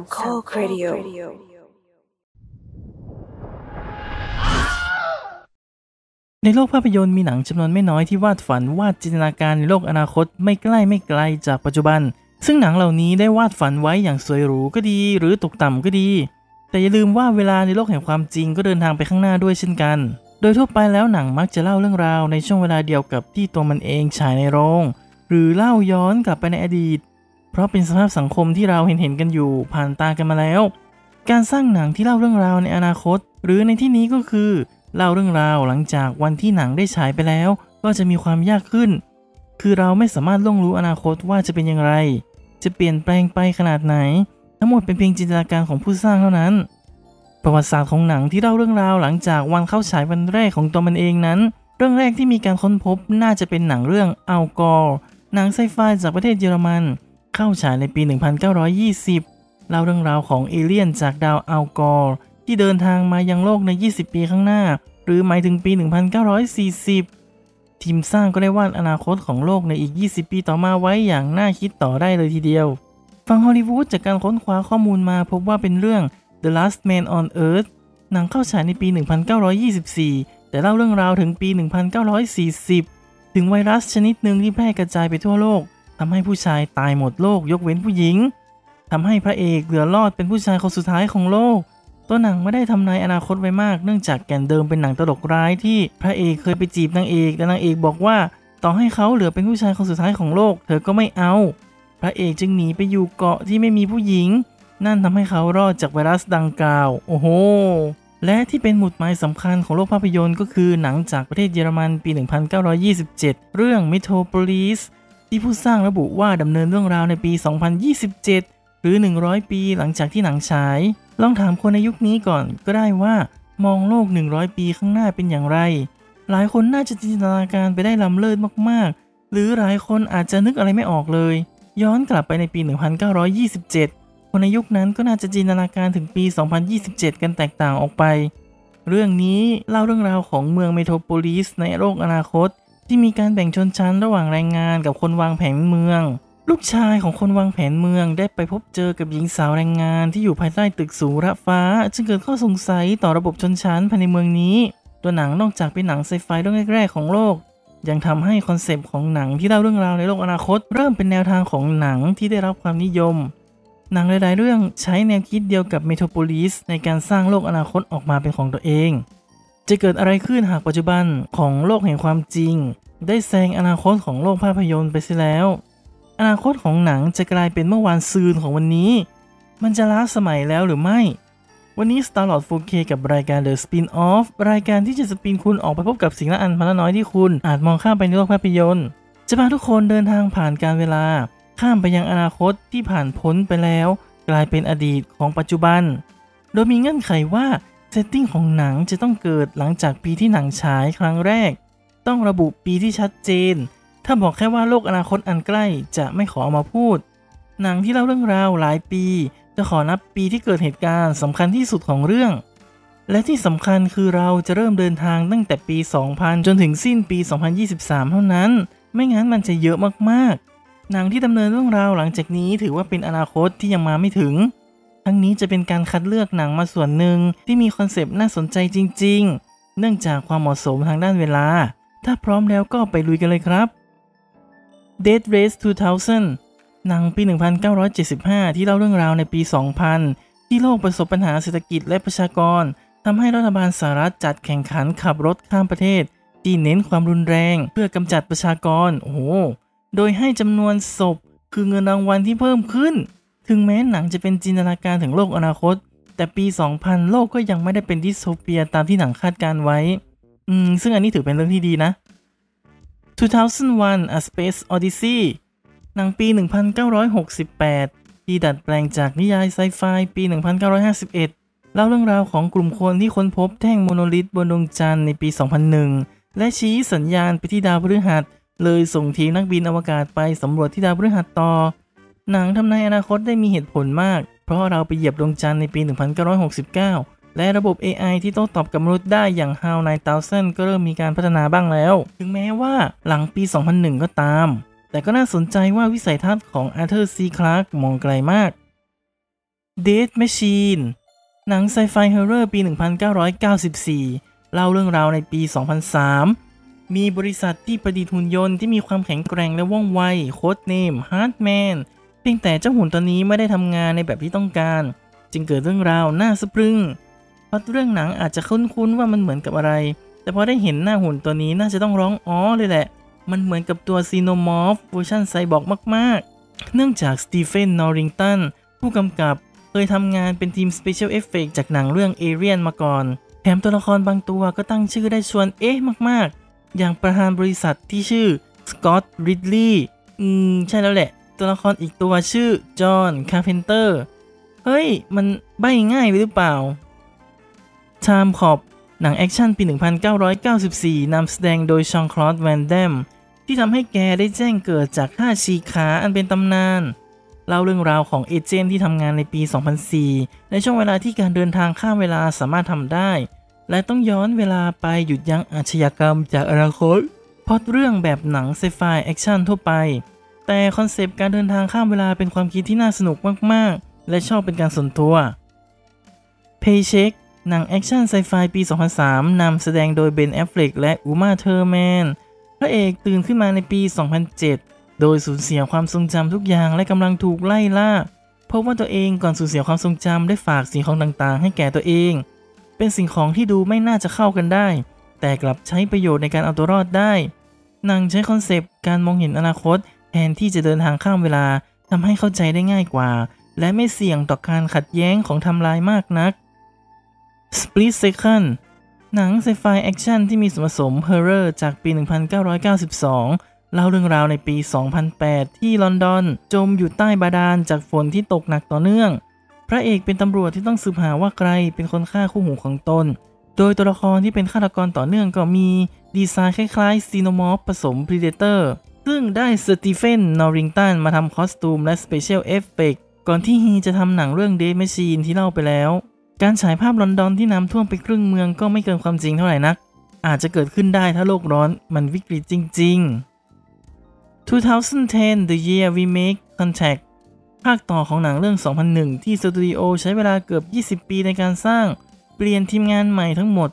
3ข้อครีดิโอในโลกภาพยนตร์มีหนังจำนวนไม่น้อยที่วาดฝันวาดจินตนาการในโลกอนาคตไม่ใกล้ไม่ไกลจากปัจจุบันซึ่งหนังเหล่านี้ได้วาดฝันไว้อย่างสวยหรูก็ดีหรือตกต่ำก็ดีแต่อย่าลืมว่าเวลาในโลกแห่งความจริงก็เดินทางไปข้างหน้าด้วยเช่นกันโดยทั่วไปแล้วหนังมักจะเล่าเรื่องราวในช่วงเวลาเดียวกับที่ตัวมันเองฉายในโรงหรือเล่าย้อนกลับไปในอดีตเพราะเป็นสภาพสังคมที่เราเห็นกันอยู่ผ่านตากันมาแล้วการสร้างหนังที่เล่าเรื่องราวในอนาคตหรือในที่นี้ก็คือเล่าเรื่องราวหลังจากวันที่หนังได้ฉายไปแล้วก็จะมีความยากขึ้นคือเราไม่สามารถล่วงรู้อนาคตว่าจะเป็นอย่างไรจะเปลี่ยนแปลงไปขนาดไหนทั้งหมดเป็นเพียงจินตนาการของผู้สร้างเท่านั้นประวัติศาสตร์ของหนังที่เล่าเรื่องราวหลังจากวันเข้าฉายวันแรกของตัวมันเองนั้นเรื่องแรกที่มีการค้นพบน่าจะเป็นหนังเรื่องอัลกอร์หนังไซไฟจากประเทศเยอรมันเข้าฉายในปี 1920 เล่าเรื่องราวของเอเลี่ยนจากดาวอัลกอร์ที่เดินทางมายังโลกใน20 ปีข้างหน้าหรือหมายถึงปี 1940 ทีมสร้างก็ได้วาดอนาคตของโลกในอีก20 ปีต่อมาไว้อย่างน่าคิดต่อได้เลยทีเดียวฝั่งฮอลลีวูดจากการค้นคว้าข้อมูลมาพบว่าเป็นเรื่อง The Last Man on Earth หนังเข้าฉายในปี 1924 แต่เล่าเรื่องราวถึงปี 1940 ถึงไวรัสชนิดหนึ่งที่แพร่กระจายไปทั่วโลกทำให้ผู้ชายตายหมดโลกยกเว้นผู้หญิงทำให้พระเอกเหลือรอดเป็นผู้ชายคนสุดท้ายของโลกตัวหนังไม่ได้ทำนายอนาคตไว้มากเนื่องจากแก่นเดิมเป็นหนังตลกร้ายที่พระเอกเคยไปจีบนางเอกแต่นางเอกบอกว่าต่อให้เขาเหลือเป็นผู้ชายคนสุดท้ายของโลกเธอก็ไม่เอาพระเอกจึงหนีไปอยู่เกาะที่ไม่มีผู้หญิงนั่นทำให้เขารอดจากไวรัสดังกล่าวโอ้โหและที่เป็นหมุดหมายสำคัญของโลกภาพยนตร์ก็คือหนังจากประเทศเยอรมันปี 1927 เรื่อง Metropolis ที่ผู้สร้างระบุว่าดำเนินเรื่องราวในปี 2027 หรือ 100 ปีหลังจากที่หนังฉายลองถามคนในยุคนี้ก่อนก็ได้ว่ามองโลก100 ปีข้างหน้าเป็นอย่างไรหลายคนน่าจะจินตนาการไปได้ล้ำเลิศมากๆหรือหลายคนอาจจะนึกอะไรไม่ออกเลยย้อนกลับไปในปี 1927 คนในยุคนั้นก็น่าจะจินตนาการถึงปี 2027 กันแตกต่างออกไปเรื่องนี้เล่าเรื่องราวของเมืองเมโทรโพลิสในโลกอนาคตที่มีการแบ่งชนชั้นระหว่างแรงงานกับคนวางแผนเมืองลูกชายของคนวางแผนเมืองได้ไปพบเจอกับหญิงสาวแรงงานที่อยู่ภายใต้ตึกสูงระฟ้าจึงเกิดข้อสงสัยต่อระบบชนชั้นภายในเมืองนี้ตัวหนังนอกจากเป็นหนังไซไฟเรื่องแรกๆของโลกยังทำให้คอนเซปต์ของหนังที่เล่าเรื่องราวในโลกอนาคตเริ่มเป็นแนวทางของหนังที่ได้รับความนิยมหนังหลายๆเรื่องใช้แนวคิดเดียวกับ Metropolis ในการสร้างโลกอนาคตออกมาเป็นของตัวเองจะเกิดอะไรขึ้นหากปัจจุบันของโลกแห่งความจริงได้แซงอนาคตของโลกภาพยนตร์ไปเสียแล้วอนาคตของหนังจะกลายเป็นเมื่อวานซืนของวันนี้มันจะล้าสมัยแล้วหรือไม่วันนี้ Starlord 4K กับรายการ The Spinoff รายการที่จะสปินคุณออกไปพบกับสิ่งละอันพันละน้อยที่คุณอาจมองข้ามไปในโลกภาพยนตร์จะพาทุกคนเดินทางผ่านการเวลาข้ามไปยังอนาคตที่ผ่านพ้นไปแล้วกลายเป็นอดีตของปัจจุบันโดยมีเงื่อนไขว่าเซตติ้งของหนังจะต้องเกิดหลังจากปีที่หนังฉายครั้งแรกต้องระบุปีที่ชัดเจนถ้าบอกแค่ว่าโลกอนาคตอันใกล้จะไม่ขอเอามาพูดหนังที่เล่าเรื่องราวหลายปีจะขอนับปีที่เกิดเหตุการณ์สำคัญที่สุดของเรื่องและที่สำคัญคือเราจะเริ่มเดินทางตั้งแต่ปี 2000 จนถึงสิ้นปี 2023 เท่านั้นไม่งั้นมันจะเยอะมากๆหนังที่ดำเนินเรื่องราวหลังจากนี้ถือว่าเป็นอนาคตที่ยังมาไม่ถึงทั้งนี้จะเป็นการคัดเลือกหนังมาส่วนหนึ่งที่มีคอนเซปต์น่าสนใจจริงๆเนื่องจากความเหมาะสมทางด้านเวลาถ้าพร้อมแล้วก็ไปลุยกันเลยครับDeath Race 2000 หนังปี 1975 ที่เล่าเรื่องราวในปี 2000 ที่โลกประสบปัญหาเศรษฐกิจและประชากรทำให้รัฐบาลสหรัฐจัดแข่งขันขับรถข้ามประเทศที่เน้นความรุนแรงเพื่อกำจัดประชากรโดยให้จำนวนศพคือเงินรางวัลที่เพิ่มขึ้นถึงแม้หนังจะเป็นจินตนาการถึงโลกอนาคตแต่ปี 2000 โลกก็ยังไม่ได้เป็นดิสโทเปียตามที่หนังคาดการไว้ซึ่งอันนี้ถือเป็นเรื่องที่ดีนะ2001 A Space Odyssey หนังปี 1968 ที่ดัดแปลงจากนิยายไซไฟปี 1951 เล่าเรื่องราวของกลุ่มคนที่ค้นพบแท่งโมโนลิทบนดวงจันทร์ในปี 2001 และชี้สัญญาณไปที่ดาวพฤหัสเลยส่งทีมนักบินอวกาศไปสำรวจที่ดาวพฤหัสต่อหนังทำนายอนาคตได้มีเหตุผลมากเพราะเราไปเหยียบดวงจันทร์ในปี 1969และระบบ AI ที่โต้ตอบกับมนุษย์ได้อย่าง HAL 9000 ก็เริ่มมีการพัฒนาบ้างแล้วถึงแม้ว่าหลังปี 2001 ก็ตามแต่ก็น่าสนใจว่าวิสัยทัศน์ของอาร์เธอร์ ซี คลาร์กมองไกลมาก Death Machine หนังไซไฟฮอร์เรอร์ปี1994เล่าเรื่องราวในปี2003มีบริษัทที่ประดิษฐ์หุ่นยนต์ที่มีความแข็งแกร่งและว่องไวโค้ดเนม Hardman เพียงแต่เจ้าหุ่นตัวนี้ไม่ได้ทำงานในแบบที่ต้องการจึงเกิดเรื่องราวน่าสะพรึงเพราะเรื่องหนังอาจจะคุ้นๆว่ามันเหมือนกับอะไรแต่พอได้เห็นหน้าหุ่นตัวนี้น่าจะต้องร้องอ๋อเลยแหละมันเหมือนกับตัวซีโนมอร์ฟเวอร์ชันไซบอร์กมากๆเนื่องจากสตีเฟน นอริงตันผู้กำกับเคยทำงานเป็นทีมสเปเชียลเอฟเฟกต์จากหนังเรื่องเอเรียนมาก่อนแถมตัวละครบางตัวก็ตั้งชื่อได้ชวนเอ๊ะมากๆอย่างประธานบริษัทที่ชื่อสกอตต์ ริดลีย์ใช่แล้วแหละตัวละครอีกตัวชื่อจอห์น คาร์เพนเตอร์เฮ้ยมันใบ้ง่ายไปหรือเปล่าไทม์คอปหนังแอคชั่นปี1994นำแสดงโดยชอง คลอด แวนแดมที่ทำให้แกได้แจ้งเกิดจาก5ชีขาอันเป็นตำนานเล่าเรื่องราวของเอเจนต์ที่ทำงานในปี2004ในช่วงเวลาที่การเดินทางข้ามเวลาสามารถทำได้และต้องย้อนเวลาไปหยุดยั้งอาชญากรรมจากอนาคตพล็อตเรื่องแบบหนังไซไฟแอคชั่นทั่วไปแต่คอนเซปต์การเดินทางข้ามเวลาเป็นความคิดที่น่าสนุกมากๆและชอบเป็นการส่วนตัวเพย์เช็คหนังแอคชั่นไซไฟปี2003นำแสดงโดยเบน แอฟเฟล็กและอูม่า เทอร์แมนพระเอกตื่นขึ้นมาในปี2007โดยสูญเสียความทรงจำทุกอย่างและกำลังถูกไล่ล่าพบว่าตัวเองก่อนสูญเสียความทรงจำได้ฝากสิ่งของต่างๆให้แก่ตัวเองเป็นสิ่งของที่ดูไม่น่าจะเข้ากันได้แต่กลับใช้ประโยชน์ในการเอาตัวรอดได้หนังใช้คอนเซปต์การมองเห็นอนาคตแทนที่จะเดินทางข้ามเวลาทำให้เข้าใจได้ง่ายกว่าและไม่เสี่ยงต่อการขัดแย้งของไทม์ไลน์มากนักSplit Second หนังไซไฟแอคชั่นที่มีส่วนผสมฮอร์เรอร์จากปี1992เล่าเรื่องราวในปี2008ที่ลอนดอนจมอยู่ใต้บาดาลจากฝนที่ตกหนักต่อเนื่องพระเอกเป็นตำรวจที่ต้องสืบหาว่าใครเป็นคนฆ่าคู่หูของตนโดยตัวละครที่เป็นฆาตกรต่อเนื่องก็มีดีไซน์คล้ายๆซีโนมอร์ฟผสมพรีเดเตอร์ซึ่งได้สตีเฟน นอริงตันมาทำคอสตูมและสเปเชียลเอฟเฟกต์ก่อนที่ฮีจะทำหนังเรื่อง Death Machine ที่เล่าไปแล้วการฉายภาพลอนดอนที่น้ำท่วมไปครึ่งเมืองก็ไม่เกินความจริงเท่าไหร่นักอาจจะเกิดขึ้นได้ถ้าโลกร้อนมันวิกฤตจริงๆ2010 The Year We Make Contact ภาคต่อของหนังเรื่อง2001ที่สตูดิโอใช้เวลาเกือบ20 ปีในการสร้างเปลี่ยนทีมงานใหม่ทั้งหมด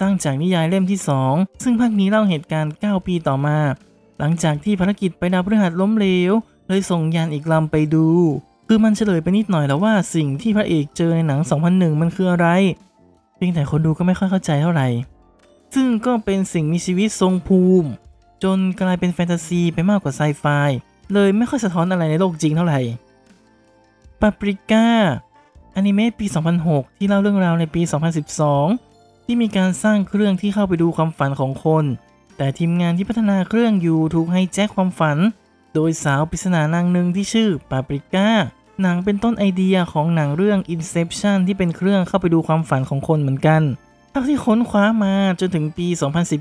สร้างจากนิยายเล่มที่2ซึ่งภาคนี้เล่าเหตุการณ์9 ปีต่อมาหลังจากที่ภารกิจไปดาวพฤหัสล้มเหลวเลยส่งยานอีกลำไปดูคือมันเฉลยไปนิดหน่อยแล้วว่าสิ่งที่พระเอกเจอในหนัง2001มันคืออะไรเพียงแต่คนดูก็ไม่ค่อยเข้าใจเท่าไหร่ซึ่งก็เป็นสิ่งมีชีวิตทรงภูมิจนกลายเป็นแฟนตาซีไปมากกว่าไซไฟเลยไม่ค่อยสะท้อนอะไรในโลกจริงเท่าไหร่ปาปริก้าอนิเมะปี2006ที่เล่าเรื่องราวในปี2012ที่มีการสร้างเครื่องที่เข้าไปดูความฝันของคนแต่ทีมงานที่พัฒนาเครื่องอยู่ถูกให้แจ็คความฝันโดยสาวปริศนานางหนึ่งที่ชื่อปาปริก้าหนังเป็นต้นไอเดียของหนังเรื่อง Inception ที่เป็นเครื่องเข้าไปดูความฝันของคนเหมือนกันเท่าที่ค้นคว้ามาจนถึงปี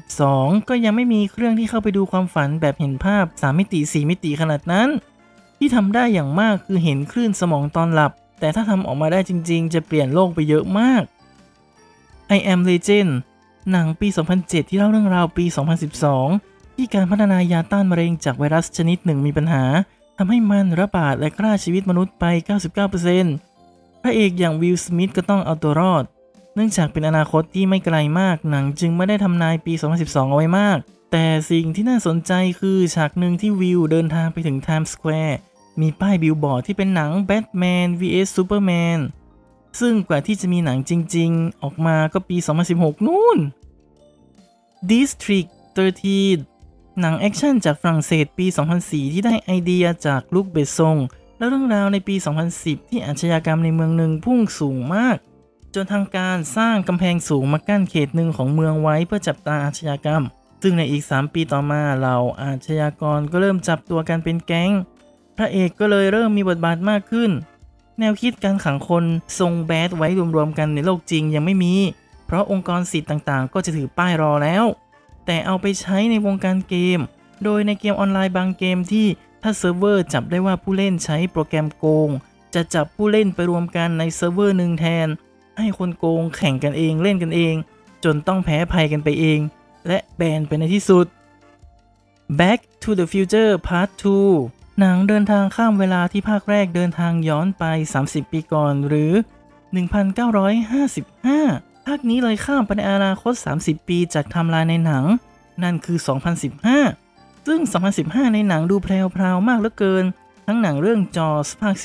2012ก็ยังไม่มีเครื่องที่เข้าไปดูความฝันแบบเห็นภาพ3มิติ4มิติขนาดนั้นที่ทำได้อย่างมากคือเห็นคลื่นสมองตอนหลับแต่ถ้าทำออกมาได้จริงๆจะเปลี่ยนโลกไปเยอะมาก I Am Legend หนังปี2007ที่เล่าเรื่องราวปี2012ที่การพัฒนายาต้านมะเร็งจากไวรัสชนิดหนึ่งมีปัญหาทำให้มันระบาดและฆ่าชีวิตมนุษย์ไป 99% พระเอกอย่างวิล สมิธก็ต้องเอาตัวรอดเนื่องจากเป็นอนาคตที่ไม่ไกลมากหนังจึงไม่ได้ทำนายปี2012เอาไว้มากแต่สิ่งที่น่าสนใจคือฉากหนึ่งที่วิลเดินทางไปถึงไทม์สแควร์มีป้ายบิลบอร์ดที่เป็นหนังแบทแมน vs ซูเปอร์แมนซึ่งกว่าที่จะมีหนังจริงๆออกมาก็ปี2016นู่น District 13หนังแอคชั่นจากฝรั่งเศสปี2004ที่ได้ไอเดียจากลุค เบซงและเรื่องราวในปี2010ที่อาชญากรรมในเมืองหนึ่งพุ่งสูงมากจนทางการสร้างกำแพงสูงมากั้นเขตหนึ่งของเมืองไว้เพื่อจับตาอาชญากรรมซึ่งในอีก3 ปีต่อมาเหล่าอาชญากรก็เริ่มจับตัวกันเป็นแก๊งพระเอกก็เลยเริ่มมีบทบาทมากขึ้นแนวคิดการขังคนทรงแบดไว้รวมๆกันในโลกจริงยังไม่มีเพราะองค์กรสิทธิ์ต่างๆก็จะถือป้ายรอแล้วแต่เอาไปใช้ในวงการเกมโดยในเกมออนไลน์บางเกมที่ถ้าเซิร์ฟเวอร์จับได้ว่าผู้เล่นใช้โปรแกรมโกงจะจับผู้เล่นไปรวมกันในเซิร์ฟเวอร์หนึ่งแทนให้คนโกงแข่งกันเองเล่นกันเองจนต้องแพ้ภัยกันไปเองและแบนไปในที่สุด Back to the Future Part 2 หนังเดินทางข้ามเวลาที่ภาคแรกเดินทางย้อนไป30ปีก่อนหรือ 1955 ภาคนี้เลยข้ามไปในอนาคต30ปีจากไทม์ไลน์ในหนังนั่นคือ 2015 ซึ่ง 2015 ในหนังดูแพรวๆมากเหลือเกินทั้งหนังเรื่องจอสภาค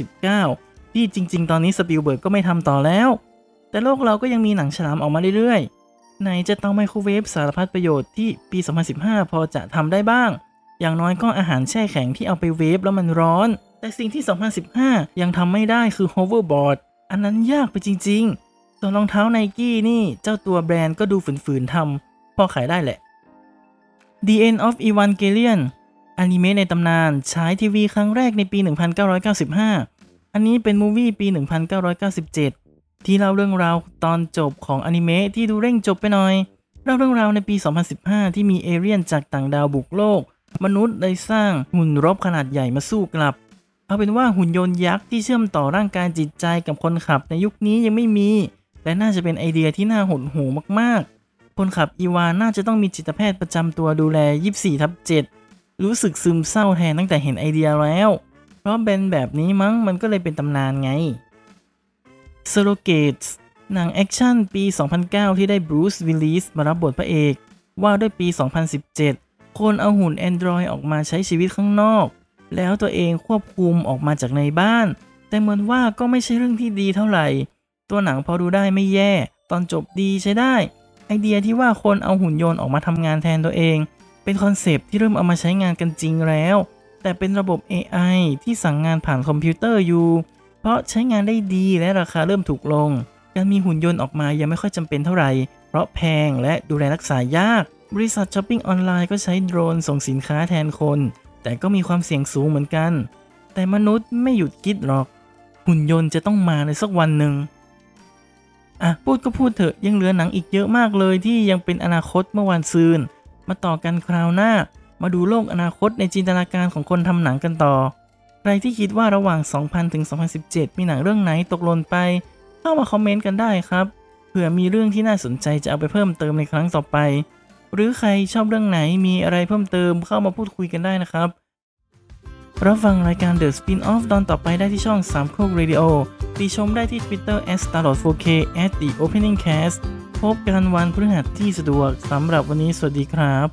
19ที่จริงๆตอนนี้สปิลเบิร์กก็ไม่ทำต่อแล้วแต่โลกเราก็ยังมีหนังฉลามออกมาเรื่อยๆไหนจะเตาไมโครเวฟสารพัดประโยชน์ที่ปี 2015 พอจะทำได้บ้างอย่างน้อยก็อาหารแช่แข็งที่เอาไปเวฟแล้วมันร้อนแต่สิ่งที่ 2015 ยังทำไม่ได้คือ hoverboard อันนั้นยากไปจริงๆส่วนรองเท้า Nike นี่เจ้าตัวแบรนด์ก็ดูฝืนๆทำพอขายได้แหละ The End of Evangelion อนิเมะในตำนานฉายทีวีครั้งแรกในปี 1995 อันนี้เป็นมูวี่ปี 1997 ที่เล่าเรื่องราวตอนจบของอนิเมะที่ดูเร่งจบไปหน่อยเล่าเรื่องราวในปี 2015 ที่มีเอเลี่ยนจากต่างดาวบุกโลกมนุษย์ได้สร้างหุ่นรบขนาดใหญ่มาสู้กลับเอาเป็นว่าหุ่นยนต์ยักษ์ที่เชื่อมต่อร่างกายจิตใจกับคนขับในยุคนี้ยังไม่มีและน่าจะเป็นไอเดียที่น่าหดหู่มากๆคนขับอีวานน่าจะต้องมีจิตแพทย์ประจำตัวดูแล 24/7 รู้สึกซึมเศร้าแทนตั้งแต่เห็นไอเดียแล้วเพราะเป็นแบบนี้มั้งมันก็เลยเป็นตำนานไง Surrogates หนังแอคชั่นปี 2009 ที่ได้บรูซ วิลลิสมารับบทพระเอกว่าด้วยปี 2017คนเอาหุ่น Android ออกมาใช้ชีวิตข้างนอกแล้วตัวเองควบคุมออกมาจากในบ้านแต่เหมือนว่าก็ไม่ใช่เรื่องที่ดีเท่าไหร่ตัวหนังพอดูได้ไม่แย่ตอนจบดีใช้ได้ไอเดียที่ว่าคนเอาหุ่นยนต์ออกมาทำงานแทนตัวเองเป็นคอนเซปต์ที่เริ่มเอามาใช้งานกันจริงแล้วแต่เป็นระบบ AI ที่สั่งงานผ่านคอมพิวเตอร์อยู่เพราะใช้งานได้ดีและราคาเริ่มถูกลงการมีหุ่นยนต์ออกมายังไม่ค่อยจำเป็นเท่าไหร่เพราะแพงและดูแลรักษายากบริษัทช้อปปิ้งออนไลน์ก็ใช้โดรนส่งสินค้าแทนคนแต่ก็มีความเสี่ยงสูงเหมือนกันแต่มนุษย์ไม่หยุดคิดหรอกหุ่นยนต์จะต้องมาในสักวันหนึ่งพูดก็พูดเถอะยังเหลือหนังอีกเยอะมากเลยที่ยังเป็นอนาคตเมื่อวานซืนมาต่อกันคราวหน้ามาดูโลกอนาคตในจินตนาการของคนทำหนังกันต่อใครที่คิดว่าระหว่าง 2000 ถึง 2017 มีหนังเรื่องไหนตกหล่นไปเข้ามาคอมเมนต์กันได้ครับเผื่อมีเรื่องที่น่าสนใจจะเอาไปเพิ่มเติมในครั้งต่อไปหรือใครชอบเรื่องไหนมีอะไรเพิ่มเติมเข้ามาพูดคุยกันได้นะครับรับฟังรายการ The Spinoff ตอนต่อไปได้ที่ช่อง3โคกเรดิโอติชมได้ที่ Twitter @starlord4k @theopeningcast พบกันวันพฤหัสที่สะดวกสำหรับวันนี้สวัสดีครับ